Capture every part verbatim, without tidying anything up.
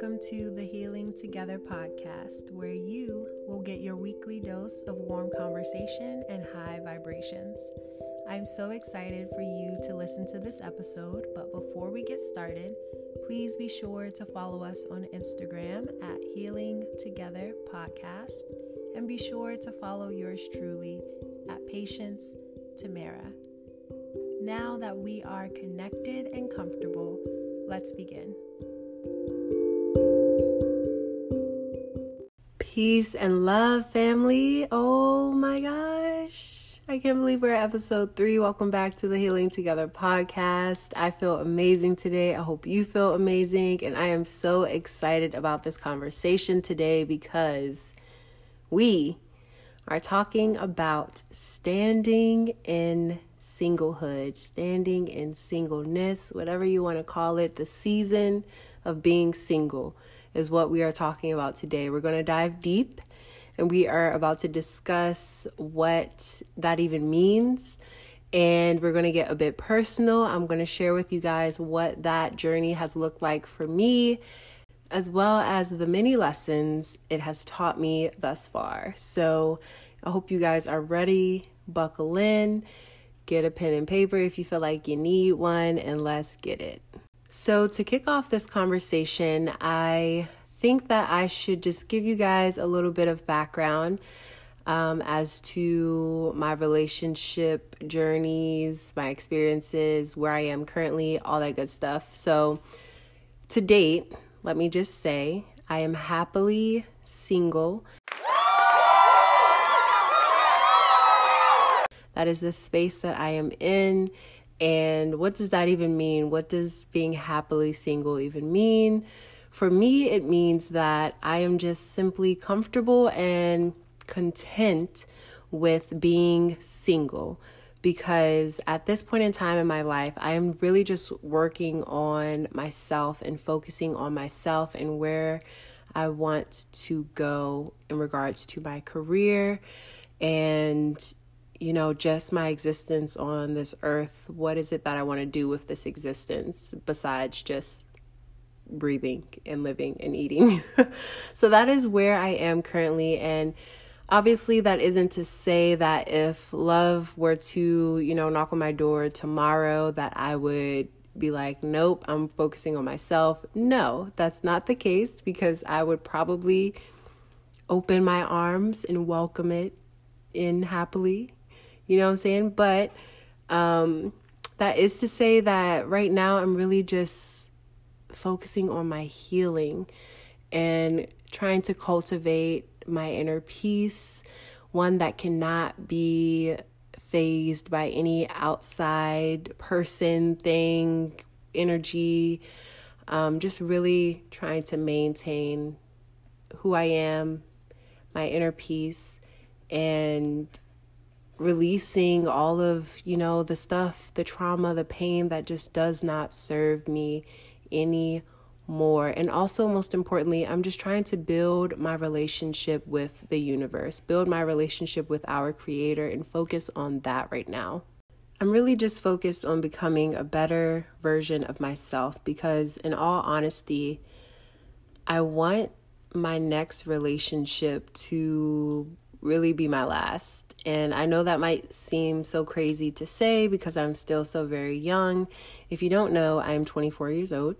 welcome to the Healing Together Podcast, where you will get your weekly dose of warm conversation and high vibrations. I'm so excited for you to listen to this episode, but before we get started, please be sure to follow us on Instagram at Healing Together Podcast, and be sure to follow yours truly at Patience Tamara. Now that we are connected and comfortable, let's begin. Peace and love, family. Oh my gosh. I can't believe we're at episode three. Welcome back to the Healing Together Podcast. I feel amazing today. I hope you feel amazing. And I am so excited about this conversation today because we are talking about standing in singlehood, standing in singleness, whatever you want to call it. The season of being single is what we are talking about today. We're going to dive deep, and we are about to discuss what that even means, and we're going to get a bit personal. I'm going to share with you guys what that journey has looked like for me, as well as the many lessons it has taught me thus far. So I hope you guys are ready. Buckle in. Get a pen and paper if you feel like you need one, and let's get it. So to kick off this conversation, I think that I should just give you guys a little bit of background um, as to my relationship journeys, my experiences, where I am currently, all that good stuff. So to date, let me just say I am happily single. That is the space that I am in. And what does that even mean? What does being happily single even mean? For me, it means that I am just simply comfortable and content with being single, because at this point in time in my life, I am really just working on myself and focusing on myself and where I want to go in regards to my career and, you know, just my existence on this earth. What is it that I want to do with this existence besides just breathing and living and eating? So that is where I am currently. And obviously that isn't to say that if love were to, you know, knock on my door tomorrow, that I would be like, nope, I'm focusing on myself. No, that's not the case, because I would probably open my arms and welcome it in happily. You know what I'm saying? But um, that is to say that right now I'm really just focusing on my healing and trying to cultivate my inner peace, one that cannot be phased by any outside person, thing, energy. Um, just really trying to maintain who I am, my inner peace, and releasing all of, you know, the stuff, the trauma, the pain that just does not serve me anymore. And also, most importantly, I'm just trying to build my relationship with the universe, build my relationship with our creator, and focus on that right now. I'm really just focused on becoming a better version of myself, because in all honesty, I want my next relationship to really be my last. And I know that might seem so crazy to say because I'm still so very young. If you don't know, I'm twenty-four years old.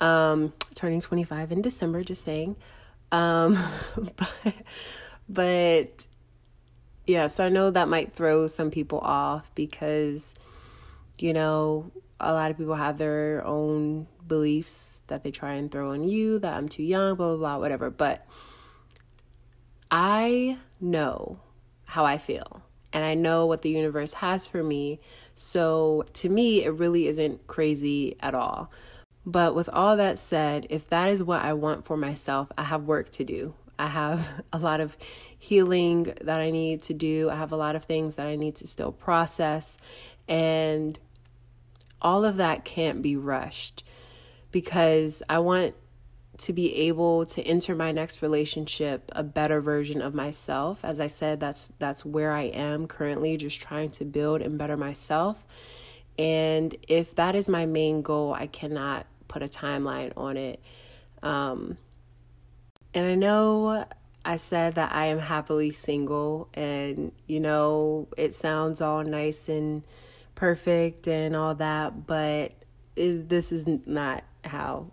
Um, turning twenty-five in December, just saying. Um, but, but yeah, so I know that might throw some people off because, you know, a lot of people have their own beliefs that they try and throw on you, that I'm too young, blah, blah, blah, whatever. But I know how I feel, and I know what the universe has for me. So to me, it really isn't crazy at all. But with all that said, if that is what I want for myself, I have work to do. I have a lot of healing that I need to do. I have a lot of things that I need to still process. And all of that can't be rushed, because I want to be able to enter my next relationship a better version of myself. As I said, that's that's where I am currently, just trying to build and better myself. And if that is my main goal, I cannot put a timeline on it. Um, and I know I said that I am happily single, and, you know, it sounds all nice and perfect and all that, but it, this is not how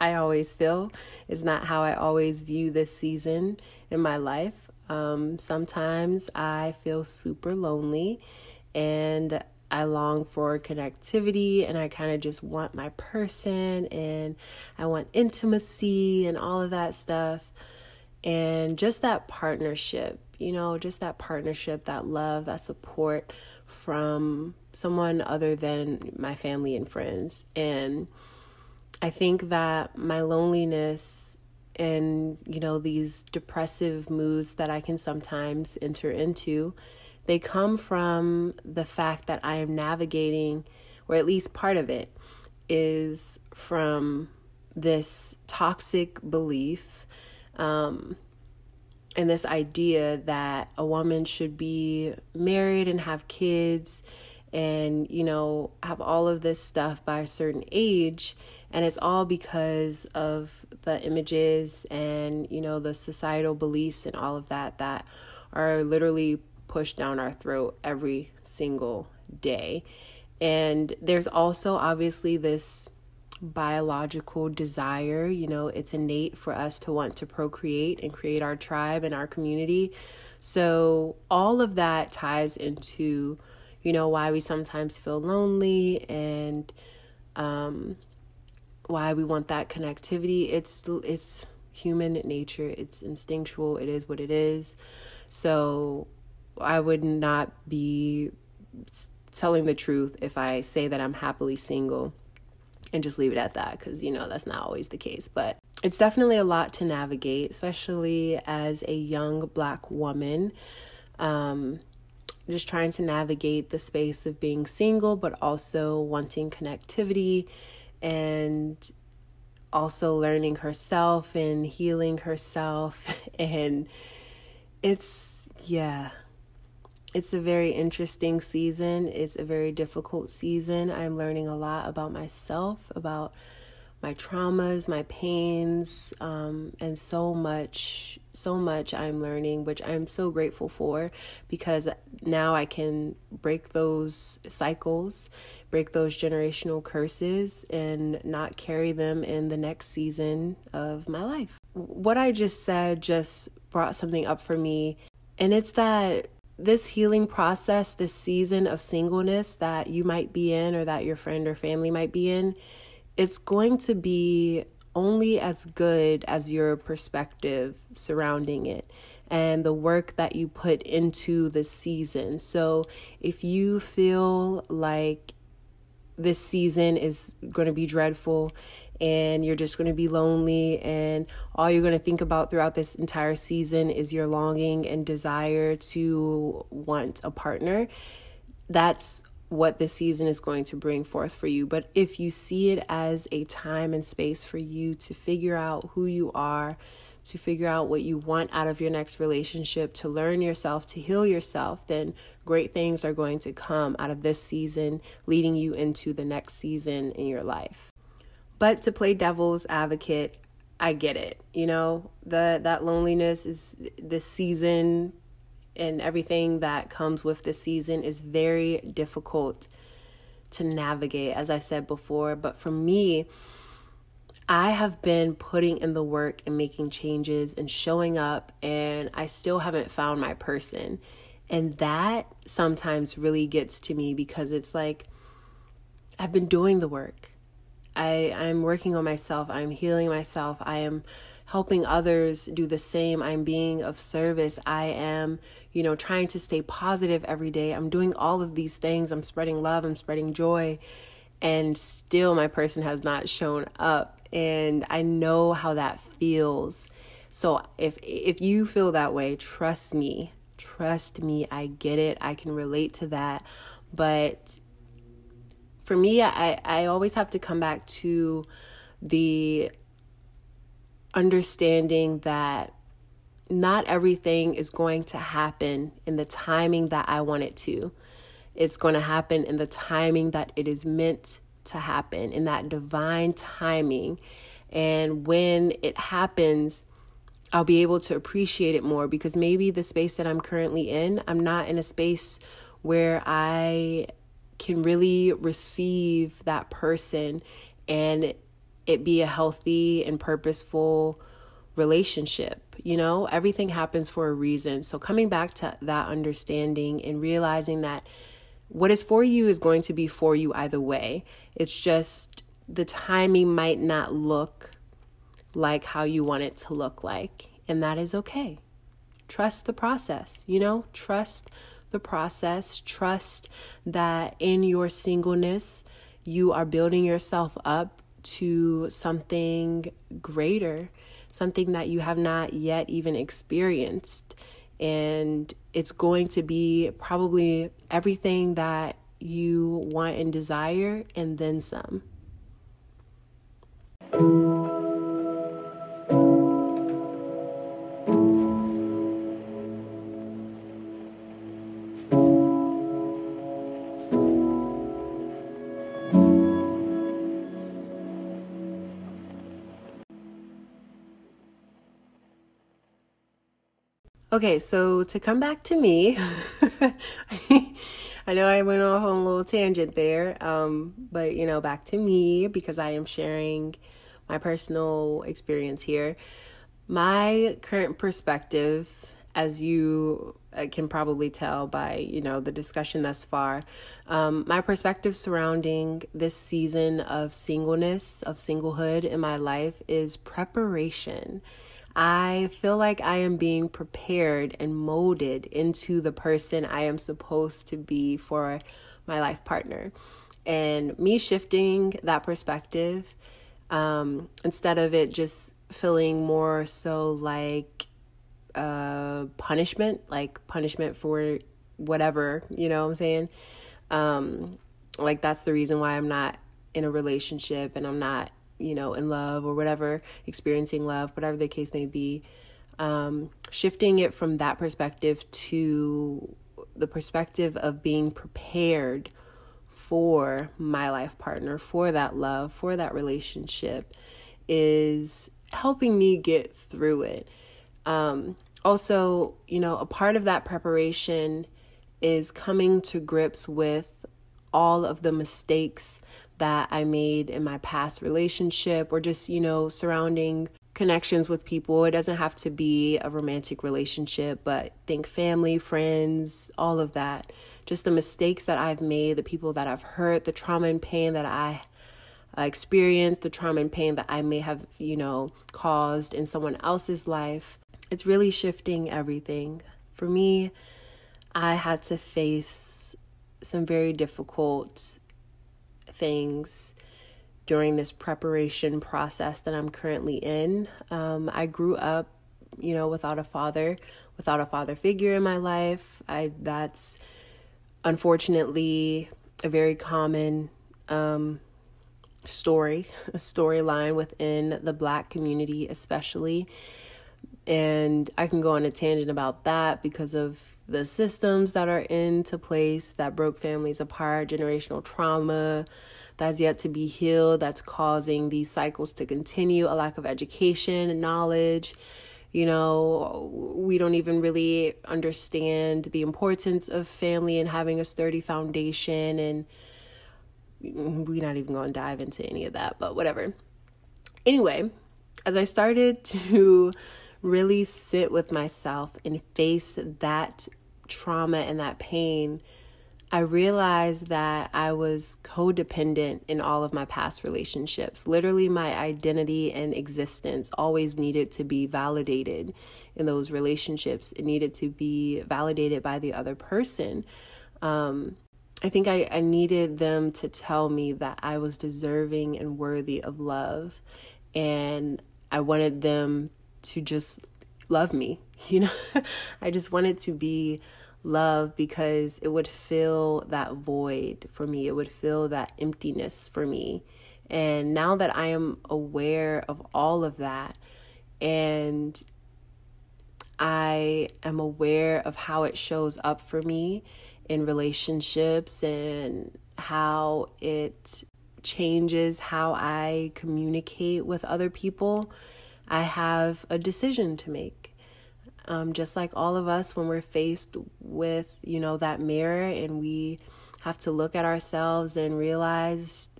I always feel. It's not how I always view this season in my life. Um, sometimes I feel super lonely and I long for connectivity, and I kind of just want my person, and I want intimacy and all of that stuff. And just that partnership, you know, just that partnership, that love, that support from someone other than my family and friends. And I think that my loneliness and, you know, these depressive moods that I can sometimes enter into, they come from the fact that I am navigating, or at least part of it, is from this toxic belief um, and this idea that a woman should be married and have kids and, you know, have all of this stuff by a certain age. And it's all because of the images and, you know, the societal beliefs and all of that that are literally pushed down our throat every single day. And there's also obviously this biological desire, you know, it's innate for us to want to procreate and create our tribe and our community. So all of that ties into, you know, why we sometimes feel lonely and um, why we want that connectivity. It's it's human nature. It's instinctual. It is what it is. So I would not be telling the truth if I say that I'm happily single and just leave it at that, because, you know, that's not always the case. But it's definitely a lot to navigate, especially as a young Black woman, um, just trying to navigate the space of being single, but also wanting connectivity and also learning herself and healing herself. And it's, yeah. It's a very interesting season. It's a very difficult season. I'm learning a lot about myself, about my traumas, my pains, um, and so much, so much I'm learning, which I'm so grateful for, because now I can break those cycles, break those generational curses, and not carry them in the next season of my life. What I just said just brought something up for me, and it's that this healing process, this season of singleness that you might be in, or that your friend or family might be in, it's going to be only as good as your perspective surrounding it and the work that you put into the season. So if you feel like this season is going to be dreadful and you're just going to be lonely, and all you're going to think about throughout this entire season is your longing and desire to want a partner, that's what this season is going to bring forth for you. But if you see it as a time and space for you to figure out who you are, to figure out what you want out of your next relationship, to learn yourself, to heal yourself, then great things are going to come out of this season, leading you into the next season in your life. But to play devil's advocate, I get it. You know, the that loneliness is this season, and everything that comes with this season is very difficult to navigate, as I said before. But for me, I have been putting in the work and making changes and showing up, and I still haven't found my person. And that sometimes really gets to me, because it's like, I've been doing the work. I, I'm working on myself, I'm healing myself, I am helping others do the same, I'm being of service, I am, you know, trying to stay positive every day, I'm doing all of these things, I'm spreading love, I'm spreading joy, and still my person has not shown up, and I know how that feels. So if if you feel that way, trust me, trust me, I get it, I can relate to that. But for me, I, I always have to come back to the understanding that not everything is going to happen in the timing that I want it to. It's going to happen in the timing that it is meant to happen in that divine timing. And when it happens, I'll be able to appreciate it more, because maybe the space that I'm currently in, I'm not in a space where I can really receive that person and it be a healthy and purposeful relationship. You know, everything happens for a reason. So coming back to that understanding and realizing that what is for you is going to be for you either way. It's just the timing might not look like how you want it to look like, and that is okay. Trust the process, you know, trust the process, trust that in your singleness, you are building yourself up to something greater, something that you have not yet even experienced. And it's going to be probably everything that you want and desire, and then some. Okay, so to come back to me, I know I went off on a little tangent there, um, but, you know, back to me, because I am sharing my personal experience here. My current perspective, as you can probably tell by, you know, the discussion thus far, um, my perspective surrounding this season of singleness, of singlehood in my life, is preparation. I feel like I am being prepared and molded into the person I am supposed to be for my life partner. And me shifting that perspective, um, instead of it just feeling more so like uh, punishment, like punishment for whatever, you know what I'm saying? Um, like that's the reason why I'm not in a relationship and I'm not, you know, in love or whatever, experiencing love, whatever the case may be, um, shifting it from that perspective to the perspective of being prepared for my life partner, for that love, for that relationship, is helping me get through it. Um, also, you know, a part of that preparation is coming to grips with all of the mistakes that I made in my past relationship, or just, you know, surrounding connections with people. It doesn't have to be a romantic relationship, but think family, friends, all of that. Just the mistakes that I've made, the people that I've hurt, the trauma and pain that I experienced, the trauma and pain that I may have, you know, caused in someone else's life. It's really shifting everything. For me, I had to face some very difficult things during this preparation process that I'm currently in. Um, I grew up, you know, without a father, without a father figure in my life. I, that's unfortunately a very common um, story, a storyline within the Black community, especially. And I can go on a tangent about that because of the systems that are into place that broke families apart, generational trauma that's yet to be healed, that's causing these cycles to continue, a lack of education and knowledge. You know, we don't even really understand the importance of family and having a sturdy foundation. And we're not even going to dive into any of that, but whatever. Anyway, as I started to really sit with myself and face that trauma and that pain, I realized that I was codependent in all of my past relationships. Literally, my identity and existence always needed to be validated in those relationships. It needed to be validated by the other person. Um, I think I, I needed them to tell me that I was deserving and worthy of love. And I wanted them to just love me, you know. I just wanted to be loved because it would fill that void for me. It would fill that emptiness for me. And now that I am aware of all of that, and I am aware of how it shows up for me in relationships and how it changes how I communicate with other people, I have a decision to make. Um, just like all of us, when we're faced with, you know, that mirror and we have to look at ourselves and realize,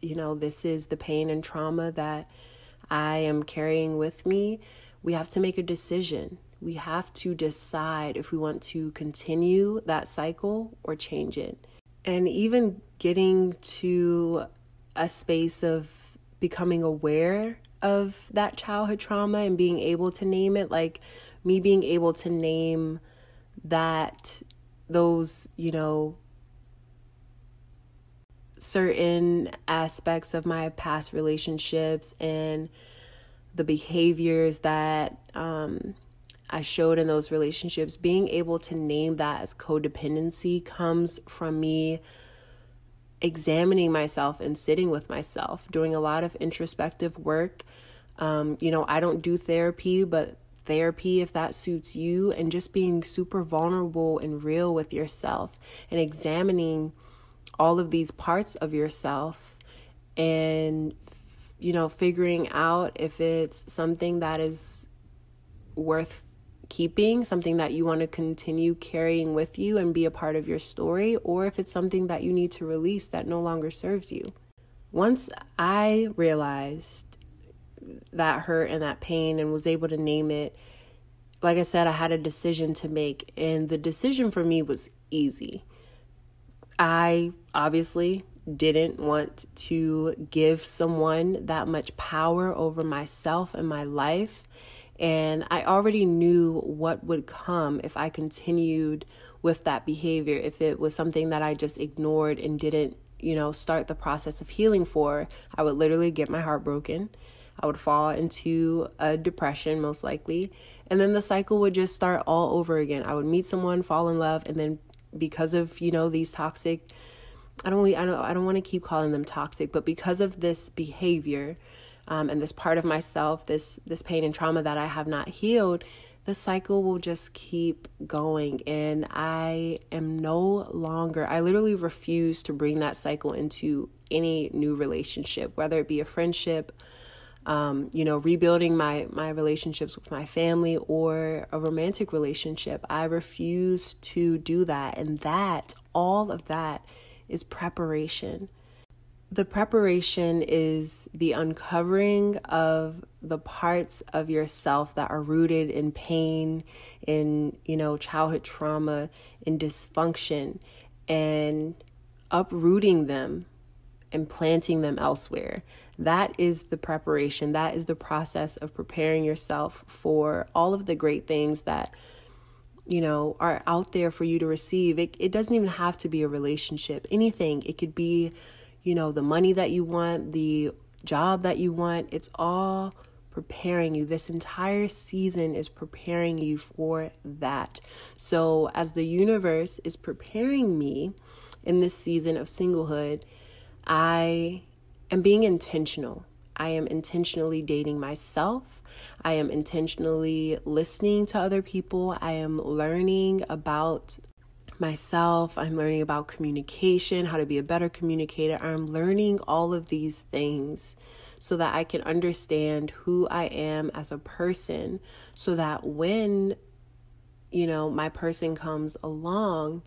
you know, this is the pain and trauma that I am carrying with me, we have to make a decision. We have to decide if we want to continue that cycle or change it. And even getting to a space of becoming aware of that childhood trauma and being able to name it, like me being able to name that, those, you know, certain aspects of my past relationships and the behaviors that um, I showed in those relationships, being able to name that as codependency comes from me examining myself and sitting with myself, doing a lot of introspective work. Um, you know, I don't do therapy, but therapy, if that suits you, and just being super vulnerable and real with yourself and examining all of these parts of yourself and, you know, figuring out if it's something that is worth keeping, something that you want to continue carrying with you and be a part of your story, or if it's something that you need to release that no longer serves you. Once I realized that hurt and that pain and was able to name it, like I said, I had a decision to make, and the decision for me was easy. I obviously didn't want to give someone that much power over myself and my life. And I already knew what would come if I continued with that behavior, if it was something that I just ignored and didn't, you know, start the process of healing for. I would literally get my heart broken. I would fall into a depression, most likely. And then the cycle would just start all over again. I would meet someone, fall in love, and then because of, you know, these toxic, I don't really, I don't, I don't want to keep calling them toxic, but because of this behavior, Um, and this part of myself, this this pain and trauma that I have not healed, the cycle will just keep going. And I am no longer, I literally refuse to bring that cycle into any new relationship, whether it be a friendship, um, you know, rebuilding my, my relationships with my family, or a romantic relationship. I refuse to do that. And that, all of that is preparation. The preparation is the uncovering of the parts of yourself that are rooted in pain, in, you know, childhood trauma, in dysfunction, and uprooting them and planting them elsewhere. That is the preparation. That is the process of preparing yourself for all of the great things that, you know, are out there for you to receive. It, it doesn't even have to be a relationship, anything. It could be, you know, the money that you want, the job that you want. It's all preparing you. This entire season is preparing you for that. So as the universe is preparing me in this season of singlehood, I am being intentional. I am intentionally dating myself. I am intentionally listening to other people. I am learning about myself. I'm learning about communication, how to be a better communicator. I'm learning all of these things so that I can understand who I am as a person, so that when, you know, my person comes along,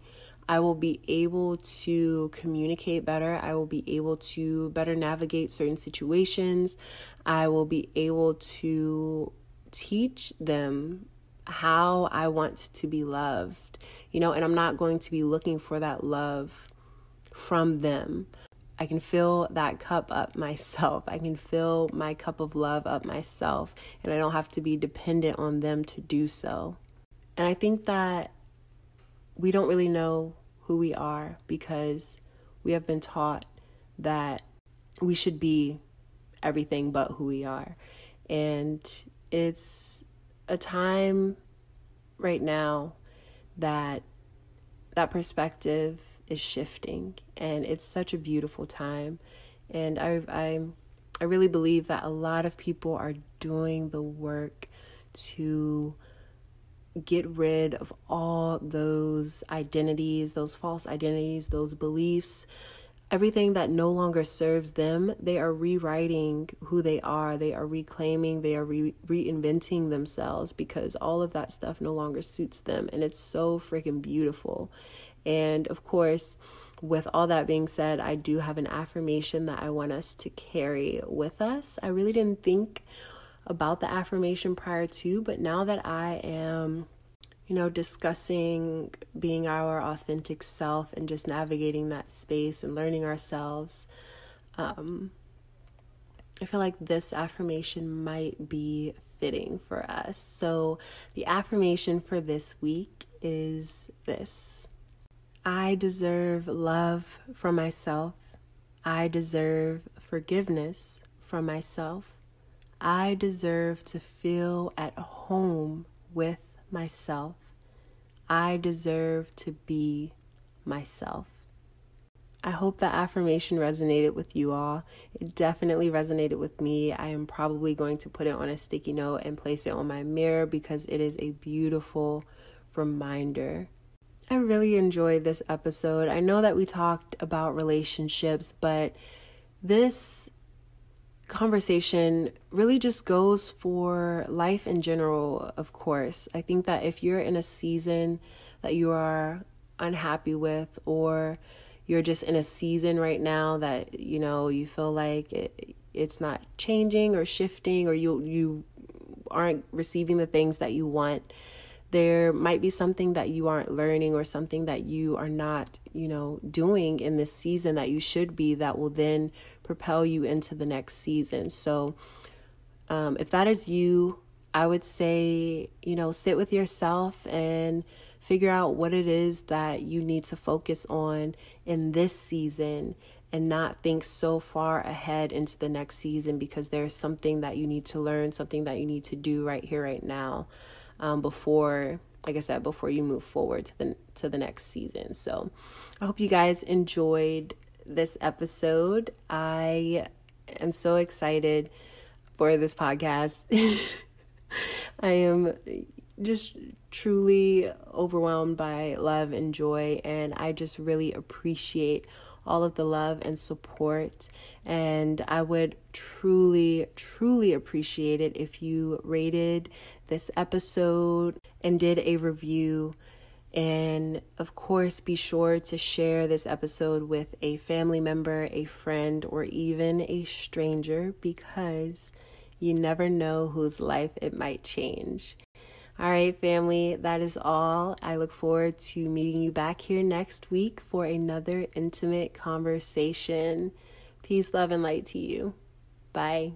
I will be able to communicate better. I will be able to better navigate certain situations. I will be able to teach them how I want to be loved. You know, and I'm not going to be looking for that love from them. I can fill that cup up myself. I can fill my cup of love up myself, and I don't have to be dependent on them to do so. And I think that we don't really know who we are because we have been taught that we should be everything but who we are. And it's a time right now that that perspective is shifting, and it's such a beautiful time. And I, I, I really believe that a lot of people are doing the work to get rid of all those identities, those false identities, those beliefs, everything that no longer serves them, they are rewriting who they are. They are reclaiming, they are re- reinventing themselves because all of that stuff no longer suits them. And it's so freaking beautiful. And of course, with all that being said, I do have an affirmation that I want us to carry with us. I really didn't think about the affirmation prior to, but now that I am, you know, discussing being our authentic self and just navigating that space and learning ourselves, um, I feel like this affirmation might be fitting for us. So the affirmation for this week is this. I deserve love from myself. I deserve forgiveness from myself. I deserve to feel at home with myself. I deserve to be myself. I hope that affirmation resonated with you all. It definitely resonated with me. I am probably going to put it on a sticky note and place it on my mirror because it is a beautiful reminder. I really enjoyed this episode. I know that we talked about relationships, but this conversation really just goes for life in general, of course. I think that if you're in a season that you are unhappy with, or you're just in a season right now that, you know, you feel like it, it's not changing or shifting, or you you aren't receiving the things that you want, there might be something that you aren't learning or something that you are not, you know, doing in this season that you should be, that will then propel you into the next season. So um, if that is you, I would say, you know, sit with yourself and figure out what it is that you need to focus on in this season and not think so far ahead into the next season, because there's something that you need to learn, something that you need to do right here, right now. Um, before, like I said, before you move forward to the to the next season. So I hope you guys enjoyed this episode. I am so excited for this podcast. I am just truly overwhelmed by love and joy, and I just really appreciate all of the love and support. And I would truly, truly appreciate it if you rated this episode and did a review. And of course, be sure to share this episode with a family member, a friend, or even a stranger, because you never know whose life it might change. All right, family, that is all. I look forward to meeting you back here next week for another intimate conversation. Peace, love, and light to you. Bye.